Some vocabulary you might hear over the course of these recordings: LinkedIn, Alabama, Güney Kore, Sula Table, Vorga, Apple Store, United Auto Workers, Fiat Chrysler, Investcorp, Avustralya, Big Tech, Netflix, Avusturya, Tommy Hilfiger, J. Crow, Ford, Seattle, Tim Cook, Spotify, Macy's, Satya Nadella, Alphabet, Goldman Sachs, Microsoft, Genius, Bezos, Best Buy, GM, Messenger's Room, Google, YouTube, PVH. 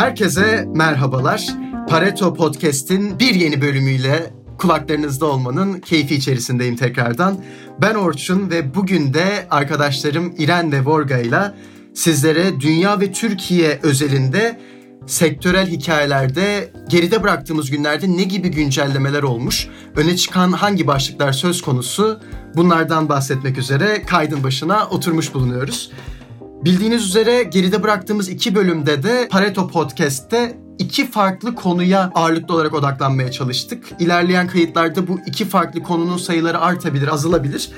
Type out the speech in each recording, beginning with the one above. Herkese merhabalar. Pareto Podcast'in bir yeni bölümüyle kulaklarınızda olmanın keyfi içerisindeyim tekrardan. Ben Orçun ve bugün de arkadaşlarım İren ve Vorga ile sizlere dünya ve Türkiye özelinde sektörel hikayelerde geride bıraktığımız günlerde ne gibi güncellemeler olmuş, öne çıkan hangi başlıklar söz konusu bunlardan bahsetmek üzere kaydın başına oturmuş bulunuyoruz. Bildiğiniz üzere geride bıraktığımız iki bölümde de Pareto Podcast'te iki farklı konuya ağırlıklı olarak odaklanmaya çalıştık. İlerleyen kayıtlarda bu iki farklı konunun sayıları artabilir, azalabilir.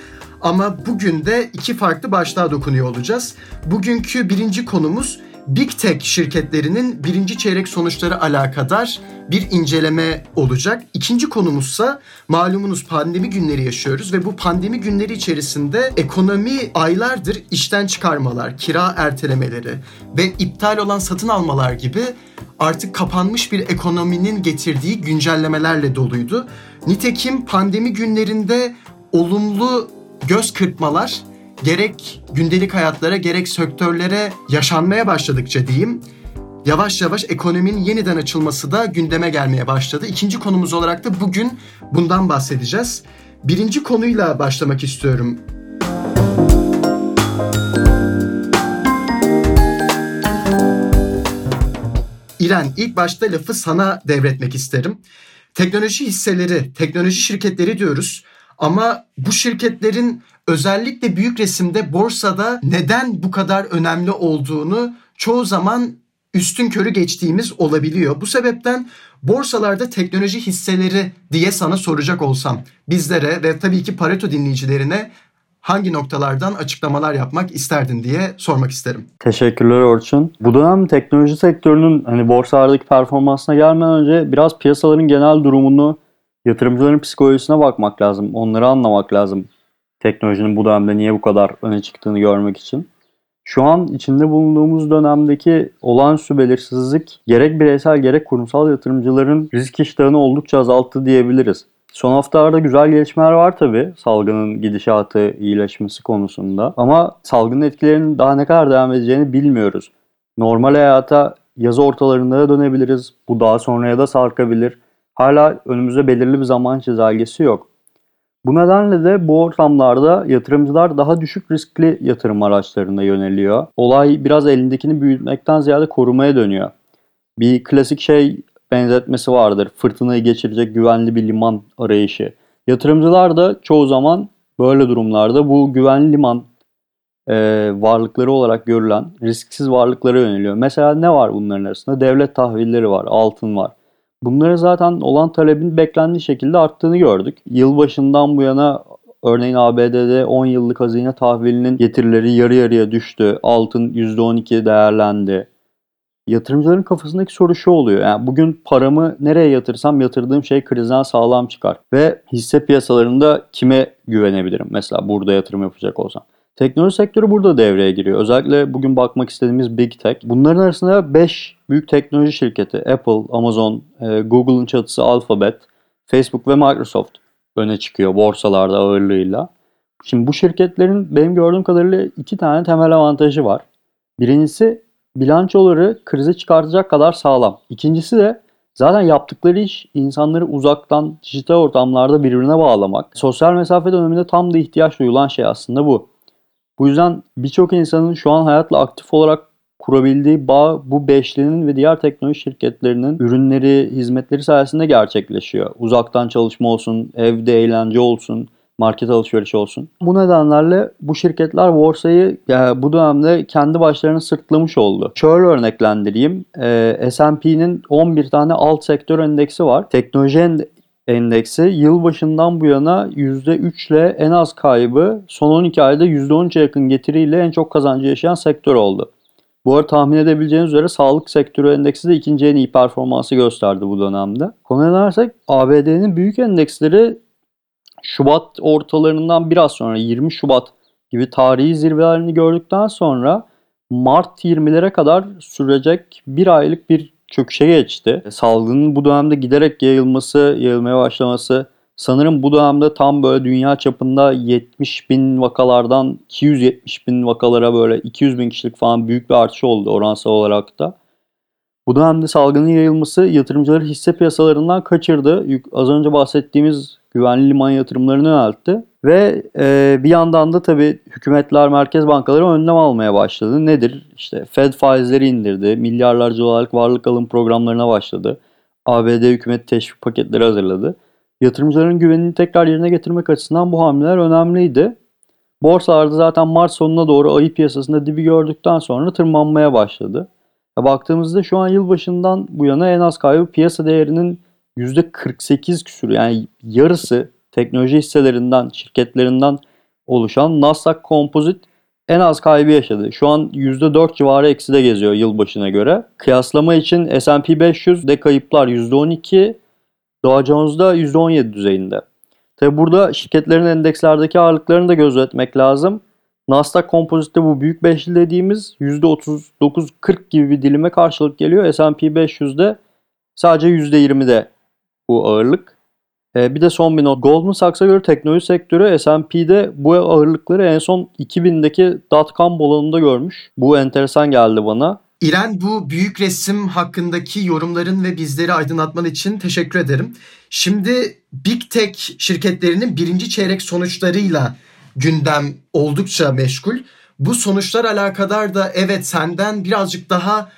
Ama bugün de iki farklı başlığa dokunuyor olacağız. Bugünkü birinci konumuz Big Tech şirketlerinin birinci çeyrek sonuçları alakadar bir inceleme olacak. İkinci konumuzsa malumunuz pandemi günleri yaşıyoruz ve bu pandemi günleri içerisinde ekonomi aylardır işten çıkarmalar, kira ertelemeleri ve iptal olan satın almalar gibi artık kapanmış bir ekonominin getirdiği güncellemelerle doluydu. Nitekim pandemi günlerinde olumlu göz kırpmalar gerek gündelik hayatlara gerek sektörlere yaşanmaya başladıkça diyeyim, yavaş yavaş ekonominin yeniden açılması da gündeme gelmeye başladı. İkinci konumuz olarak da bugün bundan bahsedeceğiz. Birinci konuyla başlamak istiyorum. İren, ilk başta lafı sana devretmek isterim. Teknoloji hisseleri, teknoloji şirketleri diyoruz ama bu şirketlerin özellikle büyük resimde borsada neden bu kadar önemli olduğunu çoğu zaman üstünkörü geçtiğimiz olabiliyor. Bu sebepten borsalarda teknoloji hisseleri diye sana soracak olsam bizlere ve tabii ki Pareto dinleyicilerine hangi noktalardan açıklamalar yapmak isterdin diye sormak isterim. Teşekkürler Orçun. Bu dönem teknoloji sektörünün borsalardaki performansına gelmeden önce biraz piyasaların genel durumunu, yatırımcıların psikolojisine bakmak lazım. Onları anlamak lazım. Teknolojinin bu dönemde niye bu kadar öne çıktığını görmek için. Şu an içinde bulunduğumuz dönemdeki olağanüstü belirsizlik gerek bireysel gerek kurumsal yatırımcıların risk iştahını oldukça azalttı diyebiliriz. Son haftalarda güzel gelişmeler var tabii salgının gidişatı, iyileşmesi konusunda. Ama salgının etkilerinin daha ne kadar devam edeceğini bilmiyoruz. Normal hayata yazı ortalarında da dönebiliriz. Bu daha sonraya da sarkabilir. Hala önümüzde belirli bir zaman çizelgesi yok. Bu nedenle de bu ortamlarda yatırımcılar daha düşük riskli yatırım araçlarına yöneliyor. Olay biraz elindekini büyütmekten ziyade korumaya dönüyor. Bir klasik şey benzetmesi vardır. Fırtınayı geçirecek güvenli bir liman arayışı. Yatırımcılar da çoğu zaman böyle durumlarda bu güvenli liman varlıkları olarak görülen risksiz varlıklara yöneliyor. Mesela ne var bunların arasında? Devlet tahvilleri var, altın var. Bunlara zaten olan talebin beklendiği şekilde arttığını gördük. Yılbaşından bu yana örneğin ABD'de 10 yıllık hazine tahvilinin getirileri yarı yarıya düştü. Altın %12 değerlendi. Yatırımcıların kafasındaki soru şu oluyor. Yani bugün paramı nereye yatırsam yatırdığım şey krizden sağlam çıkar. Ve hisse piyasalarında kime güvenebilirim? Mesela burada yatırım yapacak olsam. Teknoloji sektörü burada devreye giriyor. Özellikle bugün bakmak istediğimiz Big Tech. Bunların arasında 5 büyük teknoloji şirketi Apple, Amazon, Google'ın çatısı Alphabet, Facebook ve Microsoft öne çıkıyor borsalarda ağırlığıyla. Şimdi bu şirketlerin benim gördüğüm kadarıyla 2 tane temel avantajı var. Birincisi bilançoları krize çıkartacak kadar sağlam. İkincisi de zaten yaptıkları iş insanları uzaktan dijital ortamlarda birbirine bağlamak. Sosyal mesafe döneminde tam da ihtiyaç duyulan şey aslında bu. Bu yüzden birçok insanın şu an hayatla aktif olarak kurabildiği bağ bu beşlinin ve diğer teknoloji şirketlerinin ürünleri, hizmetleri sayesinde gerçekleşiyor. Uzaktan çalışma olsun, evde eğlence olsun, market alışverişi olsun. Bu nedenlerle bu şirketler borsayı bu dönemde kendi başlarına sırtlamış oldu. Şöyle örneklendireyim. S&P'nin 11 tane alt sektör endeksi var. Teknoloji endeksi yılbaşından bu yana %3 ile en az kaybı, son 12 ayda %13'e yakın getiriyle en çok kazancı yaşayan sektör oldu. Bu arada tahmin edebileceğiniz üzere sağlık sektörü endeksi de ikinci en iyi performansı gösterdi bu dönemde. Konuya dönersek ABD'nin büyük endeksleri Şubat ortalarından biraz sonra 20 Şubat gibi tarihi zirvelerini gördükten sonra Mart 20'lere kadar sürecek bir aylık bir çöküşe geçti. Salgının bu dönemde giderek yayılmaya başlaması, sanırım bu dönemde tam böyle dünya çapında 70 bin vakalardan 270 bin vakalara böyle 200 bin kişilik falan büyük bir artış oldu oransal olarak da. Bu dönemde salgının yayılması yatırımcıları hisse piyasalarından kaçırdı. Az önce bahsettiğimiz güvenli liman yatırımlarını yöneltti. Ve bir yandan da tabii hükümetler, merkez bankaları önlem almaya başladı. Nedir? İşte Fed faizleri indirdi. Milyarlarca dolarlık varlık alım programlarına başladı. ABD hükümeti teşvik paketleri hazırladı. Yatırımcıların güvenini tekrar yerine getirmek açısından bu hamleler önemliydi. Borsalarda zaten Mart sonuna doğru ayı piyasasında dibi gördükten sonra tırmanmaya başladı. Baktığımızda şu an yılbaşından bu yana en az kaybı piyasa değerinin %48 küsürü, yani yarısı teknoloji hisselerinden, şirketlerinden oluşan Nasdaq Composite en az kaybı yaşadı. Şu an %4 civarı ekside geziyor yılbaşına göre. Kıyaslama için S&P 500'de kayıplar %12, Dow Jones'da %17 düzeyinde. Tabi burada şirketlerin endekslerdeki ağırlıklarını da gözetmek lazım. Nasdaq Composite'de bu büyük beşli dediğimiz %39-40 gibi bir dilime karşılık geliyor. S&P 500'de sadece %20'de bu ağırlık. Bir de son bir not. Goldman Sachs'a göre teknoloji sektörü S&P'de bu ağırlıkları en son 2000'deki dot-com bulanında görmüş. Bu enteresan geldi bana. İren, bu büyük resim hakkındaki yorumların ve bizleri aydınlatman için teşekkür ederim. Şimdi Big Tech şirketlerinin birinci çeyrek sonuçlarıyla gündem oldukça meşgul. Bu sonuçlar alakadar da evet, senden birazcık daha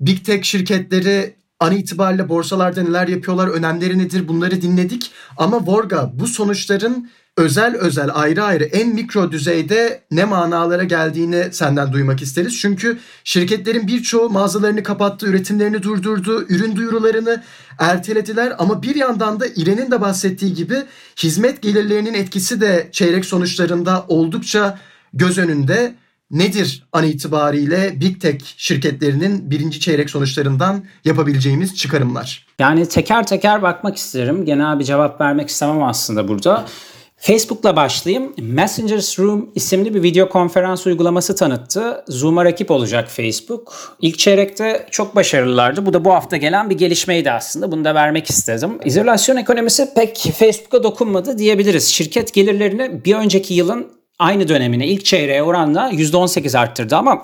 Big Tech şirketleri an itibariyle borsalarda neler yapıyorlar, önemleri nedir, bunları dinledik. Ama Vorga, bu sonuçların özel ayrı ayrı en mikro düzeyde ne manalara geldiğini senden duymak isteriz. Çünkü şirketlerin birçoğu mağazalarını kapattı, üretimlerini durdurdu, ürün duyurularını ertelediler. Ama bir yandan da İren'in de bahsettiği gibi hizmet gelirlerinin etkisi de çeyrek sonuçlarında oldukça göz önünde. Nedir an itibariyle Big Tech şirketlerinin birinci çeyrek sonuçlarından yapabileceğimiz çıkarımlar? Yani teker teker bakmak isterim. Genel bir cevap vermek istemem aslında burada. Facebook'la başlayayım. Messenger's Room isimli bir video konferans uygulaması tanıttı. Zoom'a rakip olacak Facebook. İlk çeyrekte çok başarılılardı. Bu da bu hafta gelen bir gelişmeydi aslında. Bunu da vermek istedim. İzolasyon ekonomisi pek Facebook'a dokunmadı diyebiliriz. Şirket gelirlerini bir önceki yılın aynı dönemine, ilk çeyreğe oranla %18 arttırdı ama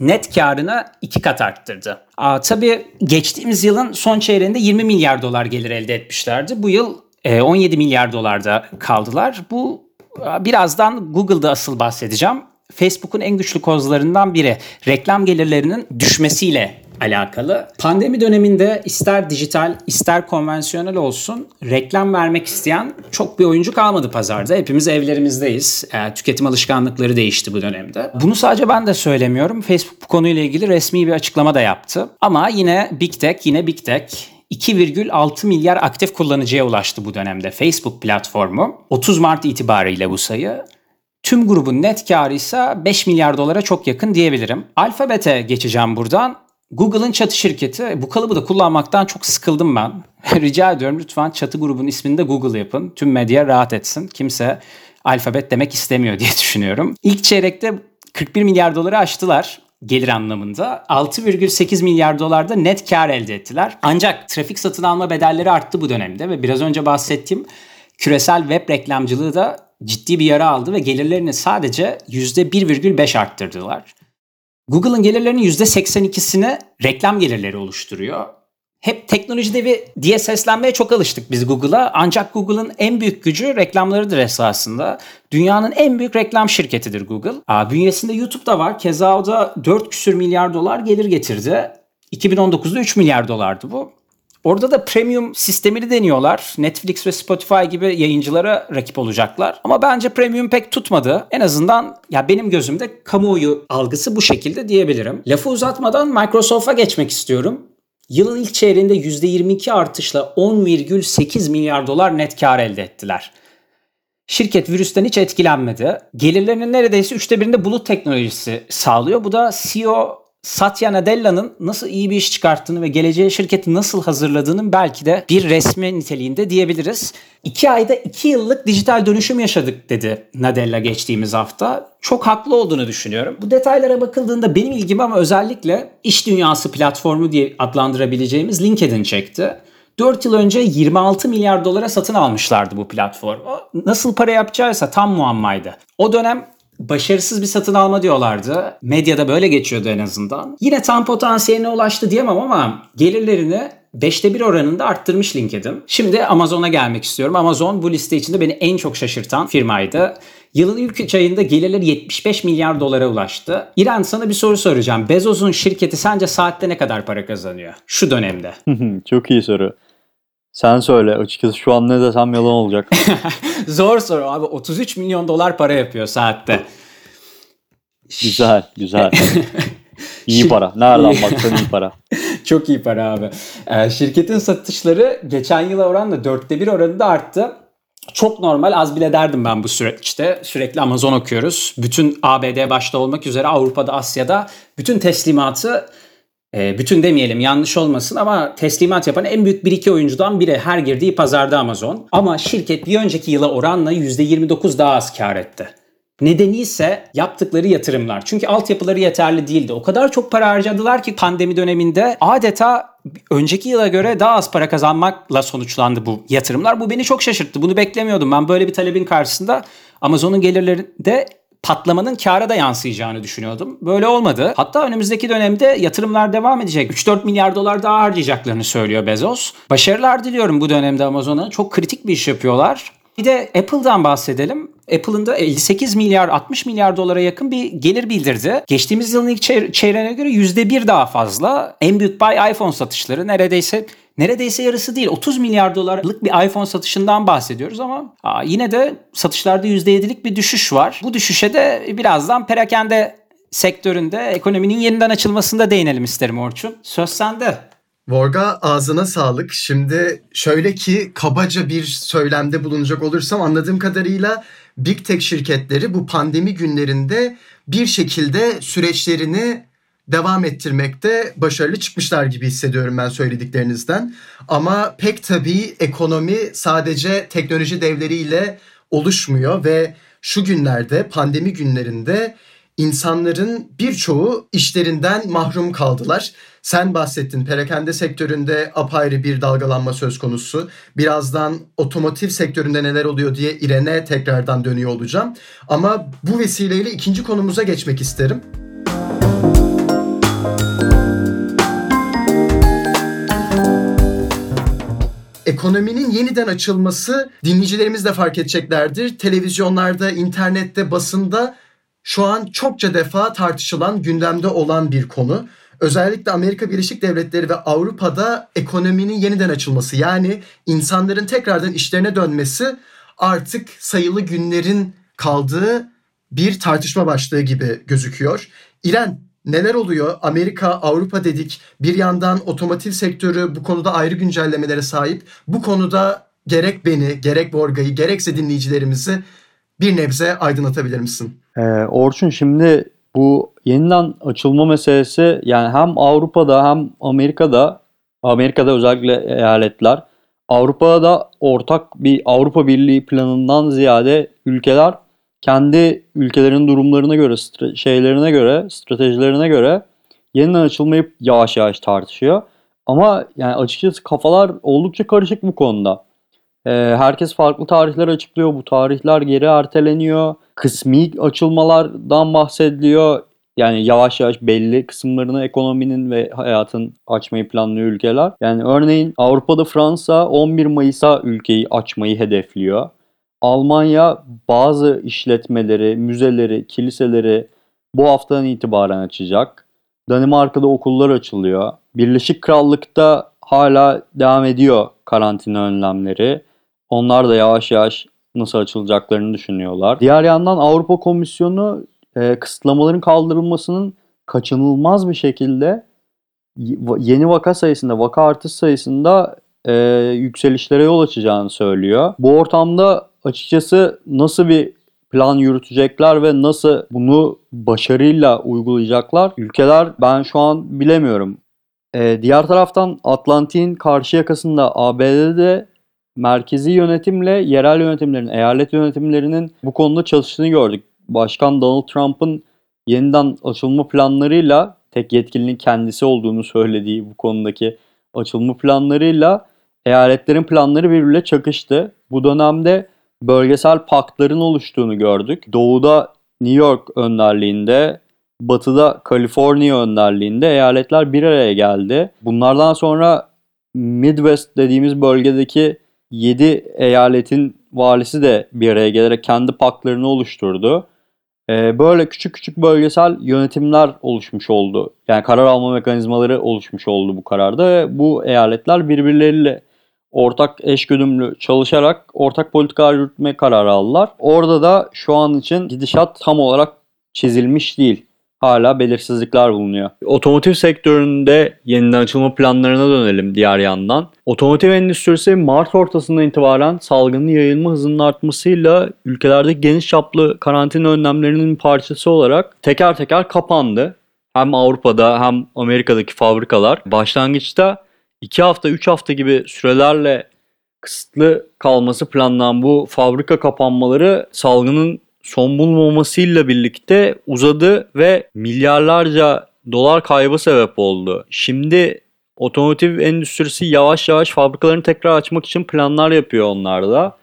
net karını 2 kat arttırdı. Tabii geçtiğimiz yılın son çeyreğinde 20 milyar dolar gelir elde etmişlerdi. Bu yıl 17 milyar dolarda kaldılar. Bu birazdan Google'da asıl bahsedeceğim. Facebook'un en güçlü kozlarından biri reklam gelirlerinin düşmesiyle alakalı. Pandemi döneminde ister dijital ister konvansiyonel olsun reklam vermek isteyen çok bir oyuncu kalmadı pazarda. Hepimiz evlerimizdeyiz. Tüketim alışkanlıkları değişti bu dönemde. Bunu sadece ben de söylemiyorum. Facebook bu konuyla ilgili resmi bir açıklama da yaptı. Ama yine Big Tech 2,6 milyar aktif kullanıcıya ulaştı bu dönemde Facebook platformu. 30 Mart itibariyle bu sayı. Tüm grubun net karı ise 5 milyar dolara çok yakın diyebilirim. Alphabet'e geçeceğim buradan. Google'ın çatı şirketi. Bu kalıbı da kullanmaktan çok sıkıldım ben. Rica ediyorum lütfen çatı grubunun ismini de Google yapın. Tüm medya rahat etsin. Kimse Alphabet demek istemiyor diye düşünüyorum. İlk çeyrekte 41 milyar doları aştılar. Gelir anlamında 6,8 milyar dolarda net kar elde ettiler. Ancak trafik satın alma bedelleri arttı bu dönemde ve biraz önce bahsettiğim küresel web reklamcılığı da ciddi bir yara aldı ve gelirlerini sadece %1,5 arttırdılar. Google'ın gelirlerinin %82'sini reklam gelirleri oluşturuyor. Hep teknoloji devi diye seslenmeye çok alıştık biz Google'a. Ancak Google'ın en büyük gücü reklamlarıdır esasında. Dünyanın en büyük reklam şirketidir Google. Bünyesinde YouTube da var. Keza o da 4 küsür milyar dolar gelir getirdi. 2019'da 3 milyar dolardı bu. Orada da premium sistemini deniyorlar. Netflix ve Spotify gibi yayıncılara rakip olacaklar. Ama bence premium pek tutmadı. En azından ya benim gözümde kamuoyu algısı bu şekilde diyebilirim. Lafı uzatmadan Microsoft'a geçmek istiyorum. Yılın ilk çeyreğinde %22 artışla 10,8 milyar dolar net kar elde ettiler. Şirket virüsten hiç etkilenmedi. Gelirlerinin neredeyse 1/3'inde bulut teknolojisi sağlıyor. Bu da CEO Satya Nadella'nın nasıl iyi bir iş çıkarttığını ve geleceğe şirketi nasıl hazırladığının belki de bir resmi niteliğinde diyebiliriz. 2 ayda 2 yıllık dijital dönüşüm yaşadık dedi Nadella geçtiğimiz hafta. Çok haklı olduğunu düşünüyorum. Bu detaylara bakıldığında benim ilgimi ama özellikle iş dünyası platformu diye adlandırabileceğimiz LinkedIn çekti. 4 yıl önce 26 milyar dolara satın almışlardı bu platformu. Nasıl para yapacağıysa tam muammaydı. O dönem Başarısız bir satın alma diyorlardı. Medyada böyle geçiyordu en azından. Yine tam potansiyeline ulaştı diyemem ama gelirlerini 5'te 1 oranında arttırmış LinkedIn. Şimdi Amazon'a gelmek istiyorum. Amazon bu liste içinde beni en çok şaşırtan firmaydı. Yılın ilk 3 ayında gelirleri 75 milyar dolara ulaştı. İren, sana bir soru soracağım. Bezos'un şirketi sence saatte ne kadar para kazanıyor şu dönemde? Çok iyi soru. Sen söyle. Açıkçası şu an ne desem yalan olacak. Zor soru abi. 33 milyon dolar para yapıyor saatte. Güzel, güzel. İyi para. Nereden baksan iyi para. Çok iyi para abi. Şirketin satışları geçen yıla oranla 4'te 1 oranında arttı. Çok normal, az bile derdim ben bu süreçte. Sürekli Amazon okuyoruz. Bütün ABD başta olmak üzere Avrupa'da, Asya'da bütün teslimatı, bütün demeyelim yanlış olmasın ama teslimat yapan en büyük 1-2 oyuncudan biri her girdiği pazarda Amazon. Ama şirket bir önceki yıla oranla %29 daha az kar etti. Nedeni ise yaptıkları yatırımlar. Çünkü altyapıları yeterli değildi. O kadar çok para harcadılar ki pandemi döneminde adeta önceki yıla göre daha az para kazanmakla sonuçlandı bu yatırımlar. Bu beni çok şaşırttı. Bunu beklemiyordum. Ben böyle bir talebin karşısında Amazon'un gelirlerinde patlamanın kâra da yansıyacağını düşünüyordum. Böyle olmadı. Hatta önümüzdeki dönemde yatırımlar devam edecek. 3-4 milyar dolar daha harcayacaklarını söylüyor Bezos. Başarılar diliyorum bu dönemde Amazon'a. Çok kritik bir iş yapıyorlar. Bir de Apple'dan bahsedelim. Apple'ın da 58 milyar 60 milyar dolara yakın bir gelir bildirdi. Geçtiğimiz yılın ilk çeyreğine göre %1 daha fazla. En büyük pay iPhone satışları neredeyse yarısı değil. 30 milyar dolarlık bir iPhone satışından bahsediyoruz ama yine de satışlarda %7'lik bir düşüş var. Bu düşüşe de birazdan perakende sektöründe ekonominin yeniden açılmasında değinelim isterim Orçun. Söz sende. Vorga, ağzına sağlık. Şimdi şöyle ki kabaca bir söylemde bulunacak olursam anladığım kadarıyla Big Tech şirketleri bu pandemi günlerinde bir şekilde süreçlerini devam ettirmekte başarılı çıkmışlar gibi hissediyorum ben söylediklerinizden. Ama pek tabii ekonomi sadece teknoloji devleriyle oluşmuyor ve şu günlerde, pandemi günlerinde insanların birçoğu işlerinden mahrum kaldılar. Sen bahsettin, perakende sektöründe apayrı bir dalgalanma söz konusu. Birazdan otomotiv sektöründe neler oluyor diye İren'e tekrardan dönüyor olacağım. Ama bu vesileyle ikinci konumuza geçmek isterim. Ekonominin yeniden açılması, dinleyicilerimiz de fark edeceklerdir. Televizyonlarda, internette, basında şu an çokça defa tartışılan, gündemde olan bir konu. Özellikle Amerika Birleşik Devletleri ve Avrupa'da ekonominin yeniden açılması, yani insanların tekrardan işlerine dönmesi artık sayılı günlerin kaldığı bir tartışma başlığı gibi gözüküyor. İren, neler oluyor? Amerika, Avrupa dedik. Bir yandan otomotiv sektörü bu konuda ayrı güncellemelere sahip. Bu konuda gerek beni, gerek Vorga'yı, gerekse dinleyicilerimizi bir nebze aydınlatabilir misin? Orçun, şimdi bu yeniden açılma meselesi, yani hem Avrupa'da hem Amerika'da özellikle eyaletler, Avrupa'da ortak bir Avrupa Birliği planından ziyade ülkeler kendi ülkelerinin durumlarına göre, stratejilerine göre yeniden açılmayı yavaş yavaş tartışıyor. Ama yani açıkçası kafalar oldukça karışık bu konuda. Herkes farklı tarihler açıklıyor. Bu tarihler geri erteleniyor. Kısmi açılmalardan bahsediliyor. Yani yavaş yavaş belli kısımlarını ekonominin ve hayatın açmayı planlıyor ülkeler. Yani örneğin Avrupa'da Fransa 11 Mayıs'a ülkeyi açmayı hedefliyor. Almanya bazı işletmeleri, müzeleri, kiliseleri bu haftadan itibaren açacak. Danimarka'da okullar açılıyor. Birleşik Krallık'ta hala devam ediyor karantina önlemleri. Onlar da yavaş yavaş nasıl açılacaklarını düşünüyorlar. Diğer yandan Avrupa Komisyonu kısıtlamaların kaldırılmasının kaçınılmaz bir şekilde yeni vaka artış sayısında yükselişlere yol açacağını söylüyor. Bu ortamda açıkçası nasıl bir plan yürütecekler ve nasıl bunu başarıyla uygulayacaklar ülkeler, ben şu an bilemiyorum. Diğer taraftan Atlantik'in karşı yakasında ABD'de merkezi yönetimle yerel yönetimlerin, eyalet yönetimlerinin bu konuda çalıştığını gördük. Başkan Donald Trump'ın yeniden açılma planlarıyla, tek yetkilinin kendisi olduğunu söylediği bu konudaki açılma planlarıyla eyaletlerin planları birbiriyle çakıştı. Bu dönemde bölgesel paktların oluştuğunu gördük. Doğuda New York önderliğinde, batıda Kaliforniya önderliğinde eyaletler bir araya geldi. Bunlardan sonra Midwest dediğimiz bölgedeki 7 eyaletin valisi de bir araya gelerek kendi paklarını oluşturdu. Böyle küçük küçük bölgesel yönetimler oluşmuş oldu. Yani karar alma mekanizmaları oluşmuş oldu bu kararda ve bu eyaletler birbirleriyle ortak eşgüdümlü çalışarak ortak politikalar yürütme kararı aldılar. Orada da şu an için gidişat tam olarak çizilmiş değil. Hala belirsizlikler bulunuyor. Otomotiv sektöründe yeniden açılma planlarına dönelim diğer yandan. Otomotiv endüstrisi Mart ortasından itibaren salgının yayılma hızının artmasıyla ülkelerdeki geniş çaplı karantina önlemlerinin bir parçası olarak teker teker kapandı. Hem Avrupa'da hem Amerika'daki fabrikalar başlangıçta 2 hafta 3 hafta gibi sürelerle kısıtlı kalması planlanan bu fabrika kapanmaları salgının son bulmamasıyla birlikte uzadı ve milyarlarca dolar kaybı sebep oldu. Şimdi otomotiv endüstrisi yavaş yavaş fabrikalarını tekrar açmak için planlar yapıyor onlar da.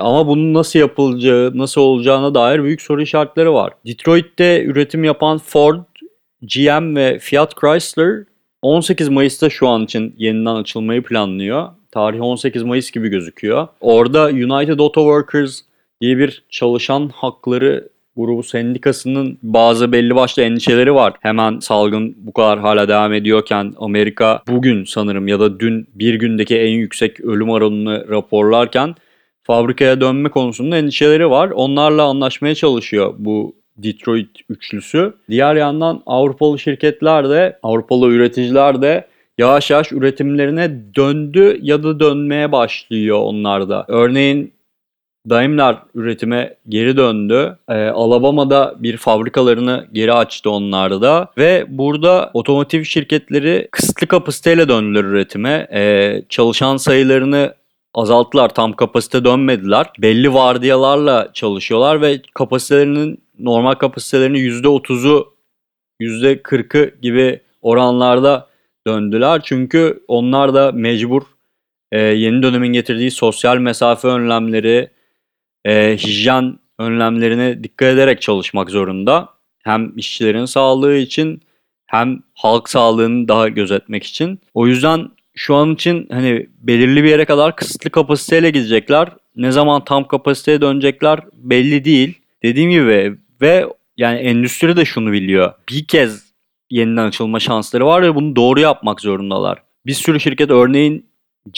Ama bunun nasıl yapılacağı, nasıl olacağına dair büyük soru işaretleri var. Detroit'te üretim yapan Ford, GM ve Fiat Chrysler 18 Mayıs'ta şu an için yeniden açılmayı planlıyor. Tarih 18 Mayıs gibi gözüküyor. Orada United Auto Workers diye bir çalışan hakları grubu sendikasının bazı belli başlı endişeleri var. Hemen salgın bu kadar hala devam ediyorken Amerika bugün sanırım ya da dün bir gündeki en yüksek ölüm oranını raporlarken fabrikaya dönme konusunda endişeleri var. Onlarla anlaşmaya çalışıyor bu Detroit üçlüsü. Diğer yandan Avrupalı şirketler de, Avrupalı üreticiler de yavaş yavaş üretimlerine döndü ya da dönmeye başlıyor onlar da. Örneğin Daimler üretime geri döndü. Alabama'da bir fabrikalarını geri açtı onlar da. Ve burada otomotiv şirketleri kısıtlı kapasiteyle döndüler üretime. Çalışan sayılarını azalttılar. Tam kapasite dönmediler. Belli vardiyalarla çalışıyorlar ve kapasitelerinin normal kapasitelerini %30'u %40'ı gibi oranlarda döndüler. Çünkü onlar da mecbur yeni dönemin getirdiği sosyal mesafe önlemleri, hijyen önlemlerine dikkat ederek çalışmak zorunda. Hem işçilerin sağlığı için hem halk sağlığını daha gözetmek için. O yüzden şu an için hani belirli bir yere kadar kısıtlı kapasiteyle gidecekler. Ne zaman tam kapasiteye dönecekler belli değil. Dediğim gibi ve yani endüstri de şunu biliyor. Bir kez yeniden açılma şansları var ve bunu doğru yapmak zorundalar. Bir sürü şirket örneğin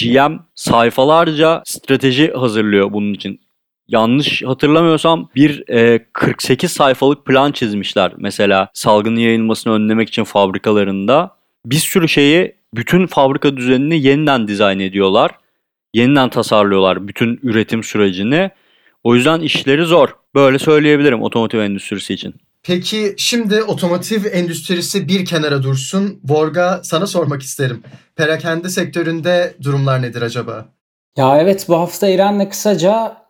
GM sayfalarca strateji hazırlıyor bunun için. Yanlış hatırlamıyorsam bir 48 sayfalık plan çizmişler mesela salgının yayılmasını önlemek için fabrikalarında. Bir sürü şeyi, bütün fabrika düzenini yeniden dizayn ediyorlar. Yeniden tasarlıyorlar bütün üretim sürecini. O yüzden işleri zor. Böyle söyleyebilirim otomotiv endüstrisi için. Peki şimdi otomotiv endüstrisi bir kenara dursun. Vorga, sana sormak isterim. Perakende sektöründe durumlar nedir acaba? Ya evet, bu hafta İren'le kısaca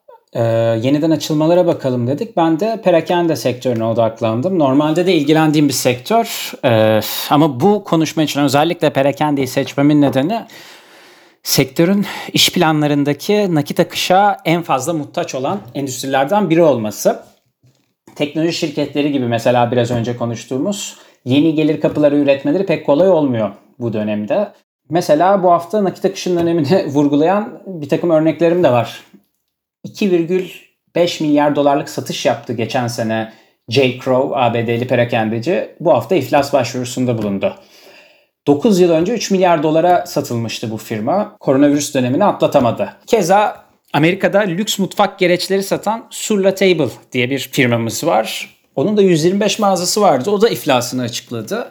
yeniden açılmalara bakalım dedik. Ben de perakende sektörüne odaklandım. Normalde de ilgilendiğim bir sektör. Ama bu konuşma için özellikle perakendeyi seçmemin nedeni sektörün iş planlarındaki nakit akışa en fazla muhtaç olan endüstrilerden biri olması. Teknoloji şirketleri gibi mesela biraz önce konuştuğumuz yeni gelir kapıları üretmeleri pek kolay olmuyor bu dönemde. Mesela bu hafta nakit akışının önemini vurgulayan bir takım örneklerim de var. 2,5 milyar dolarlık satış yaptı geçen sene J. Crow, ABD'li perakendeci. Bu hafta iflas başvurusunda bulundu. 9 yıl önce 3 milyar dolara satılmıştı bu firma. Koronavirüs dönemini atlatamadı. Keza Amerika'da lüks mutfak gereçleri satan Sula Table diye bir firmamız var. Onun da 125 mağazası vardı. O da iflasını açıkladı.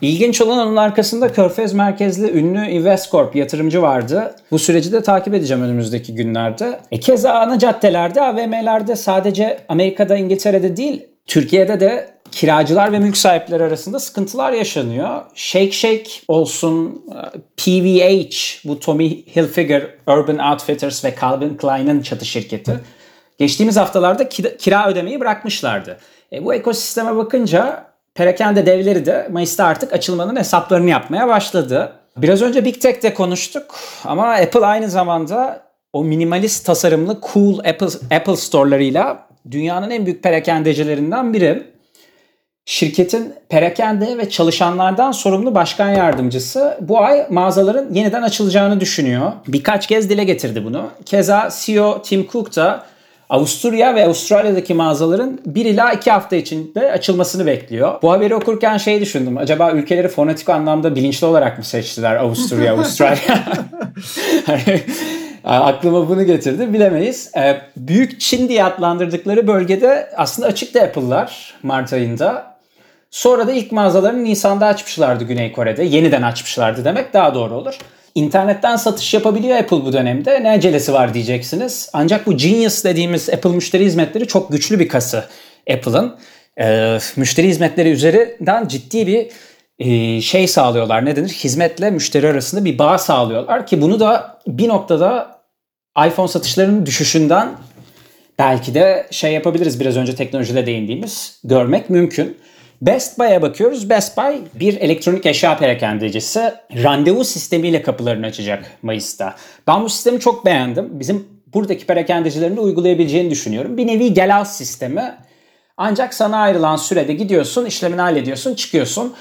İlginç olan onun arkasında Körfez merkezli ünlü Investcorp yatırımcı vardı. Bu süreci de takip edeceğim önümüzdeki günlerde. Keza ana caddelerde, AVM'lerde sadece Amerika'da, İngiltere'de değil, Türkiye'de de kiracılar ve mülk sahipleri arasında sıkıntılar yaşanıyor. Shake Shake olsun, PVH, bu Tommy Hilfiger, Urban Outfitters ve Calvin Klein'in çatı şirketi geçtiğimiz haftalarda kira ödemeyi bırakmışlardı. Bu ekosisteme bakınca perakende devleri de Mayıs'ta artık açılmanın hesaplarını yapmaya başladı. Biraz önce Big Tech'te konuştuk ama Apple aynı zamanda o minimalist tasarımlı cool Apple Store'larıyla dünyanın en büyük perakendecilerinden biri. Şirketin perakende ve çalışanlardan sorumlu başkan yardımcısı bu ay mağazaların yeniden açılacağını düşünüyor. Birkaç kez dile getirdi bunu. Keza CEO Tim Cook da Avusturya ve Avustralya'daki mağazaların 1 ila 2 hafta içinde açılmasını bekliyor. Bu haberi okurken şey düşündüm. Acaba ülkeleri fonetik anlamda bilinçli olarak mı seçtiler Avusturya, Avustralya? Aklıma bunu getirdi, bilemeyiz. Büyük Çin diye adlandırdıkları bölgede aslında açıktı Apple'lar Mart ayında. Sonra da ilk mağazalarını Nisan'da açmışlardı Güney Kore'de. Yeniden açmışlardı demek daha doğru olur. İnternetten satış yapabiliyor Apple bu dönemde. Ne acelesi var diyeceksiniz. Ancak bu Genius dediğimiz Apple müşteri hizmetleri çok güçlü bir kası Apple'ın. Müşteri hizmetleri üzerinden ciddi bir şey sağlıyorlar. Ne denir? Hizmetle müşteri arasında bir bağ sağlıyorlar ki bunu da bir noktada iPhone satışlarının düşüşünden belki de şey yapabiliriz. Biraz önce teknolojide değindiğimiz görmek mümkün. Best Buy'a bakıyoruz. Best Buy bir elektronik eşya perakendecisi. Randevu sistemiyle kapılarını açacak Mayıs'ta. Ben bu sistemi çok beğendim. Bizim buradaki perakendecilerin de uygulayabileceğini düşünüyorum. Bir nevi gel al sistemi. Ancak sana ayrılan sürede gidiyorsun, işlemini hallediyorsun, çıkıyorsun.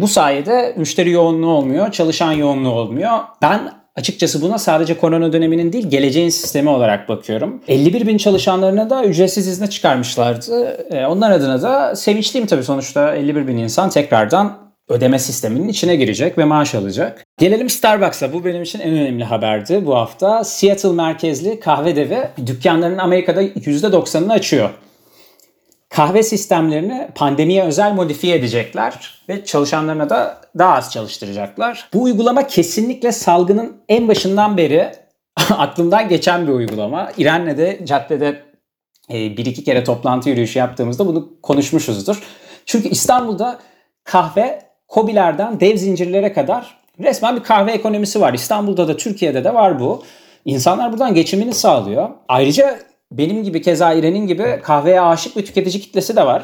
Bu sayede müşteri yoğunluğu olmuyor, çalışan yoğunluğu olmuyor. Ben açıkçası buna sadece korona döneminin değil, geleceğin sistemi olarak bakıyorum. 51 bin çalışanlarına da ücretsiz izne çıkarmışlardı. Onlar adına da sevinçliyim tabii, sonuçta 51 bin insan tekrardan ödeme sisteminin içine girecek ve maaş alacak. Gelelim Starbucks'a. Bu benim için en önemli haberdi bu hafta. Seattle merkezli kahve devi dükkanlarının Amerika'da %90'ını açıyor. Kahve sistemlerini pandemiye özel modifiye edecekler ve çalışanlarına da daha az çalıştıracaklar. Bu uygulama kesinlikle salgının en başından beri aklımdan geçen bir uygulama. İren'le de caddede bir iki kere toplantı yürüyüşü yaptığımızda bunu konuşmuşuzdur. Çünkü İstanbul'da kahve kobilerden dev zincirlere kadar resmen bir kahve ekonomisi var. İstanbul'da da Türkiye'de de var bu. İnsanlar buradan geçimini sağlıyor. Ayrıca benim gibi, keza İren'in gibi kahveye aşık bir tüketici kitlesi de var.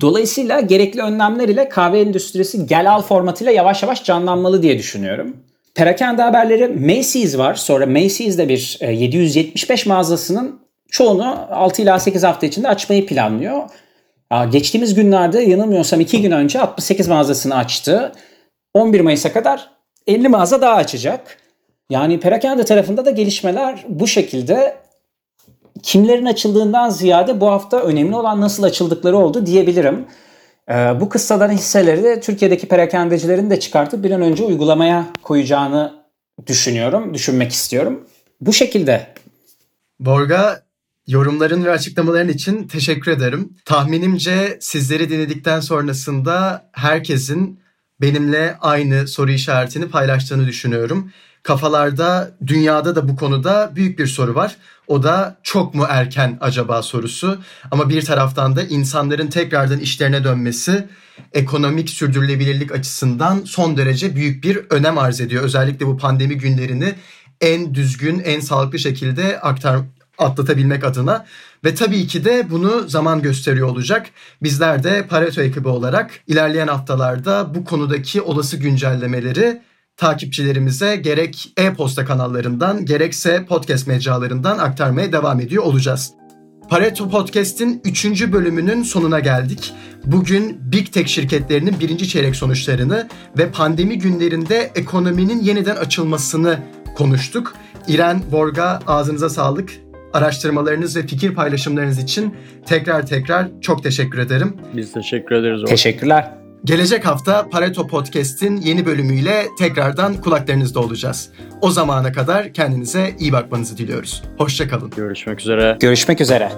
Dolayısıyla gerekli önlemler ile kahve endüstrisi gel al formatıyla yavaş yavaş canlanmalı diye düşünüyorum. Perakende haberleri Macy's var. Sonra Macy's'de bir 775 mağazasının çoğunu 6 ila 8 hafta içinde açmayı planlıyor. Geçtiğimiz günlerde yanılmıyorsam 2 gün önce 68 mağazasını açtı. 11 Mayıs'a kadar 50 mağaza daha açacak. Yani perakende tarafında da gelişmeler bu şekilde. Kimlerin açıldığından ziyade bu hafta önemli olan nasıl açıldıkları oldu diyebilirim. Bu kıssadan hisseleri de Türkiye'deki perakendecilerin de çıkartıp bir an önce uygulamaya koyacağını düşünmek istiyorum. Bu şekilde. Vorga, yorumların ve açıklamaların için teşekkür ederim. Tahminimce sizleri dinledikten sonrasında herkesin benimle aynı soru işaretini paylaştığını düşünüyorum. Kafalarda, dünyada da bu konuda büyük bir soru var. O da çok mu erken acaba sorusu. Ama bir taraftan da insanların tekrardan işlerine dönmesi ekonomik sürdürülebilirlik açısından son derece büyük bir önem arz ediyor. Özellikle bu pandemi günlerini en düzgün, en sağlıklı şekilde atlatabilmek adına. Ve tabii ki de bunu zaman gösteriyor olacak. Bizler de Pareto ekibi olarak ilerleyen haftalarda bu konudaki olası güncellemeleri takipçilerimize gerek e-posta kanallarından gerekse podcast mecralarından aktarmaya devam ediyor olacağız. Pareto Podcast'in 3. bölümünün sonuna geldik. Bugün Big Tech şirketlerinin 1. çeyrek sonuçlarını ve pandemi günlerinde ekonominin yeniden açılmasını konuştuk. İren, Vorga, ağzınıza sağlık. Araştırmalarınız ve fikir paylaşımlarınız için tekrar çok teşekkür ederim. Biz teşekkür ederiz. Teşekkürler. Gelecek hafta Pareto Podcast'in yeni bölümüyle tekrardan kulaklarınızda olacağız. O zamana kadar kendinize iyi bakmanızı diliyoruz. Hoşça kalın. Görüşmek üzere.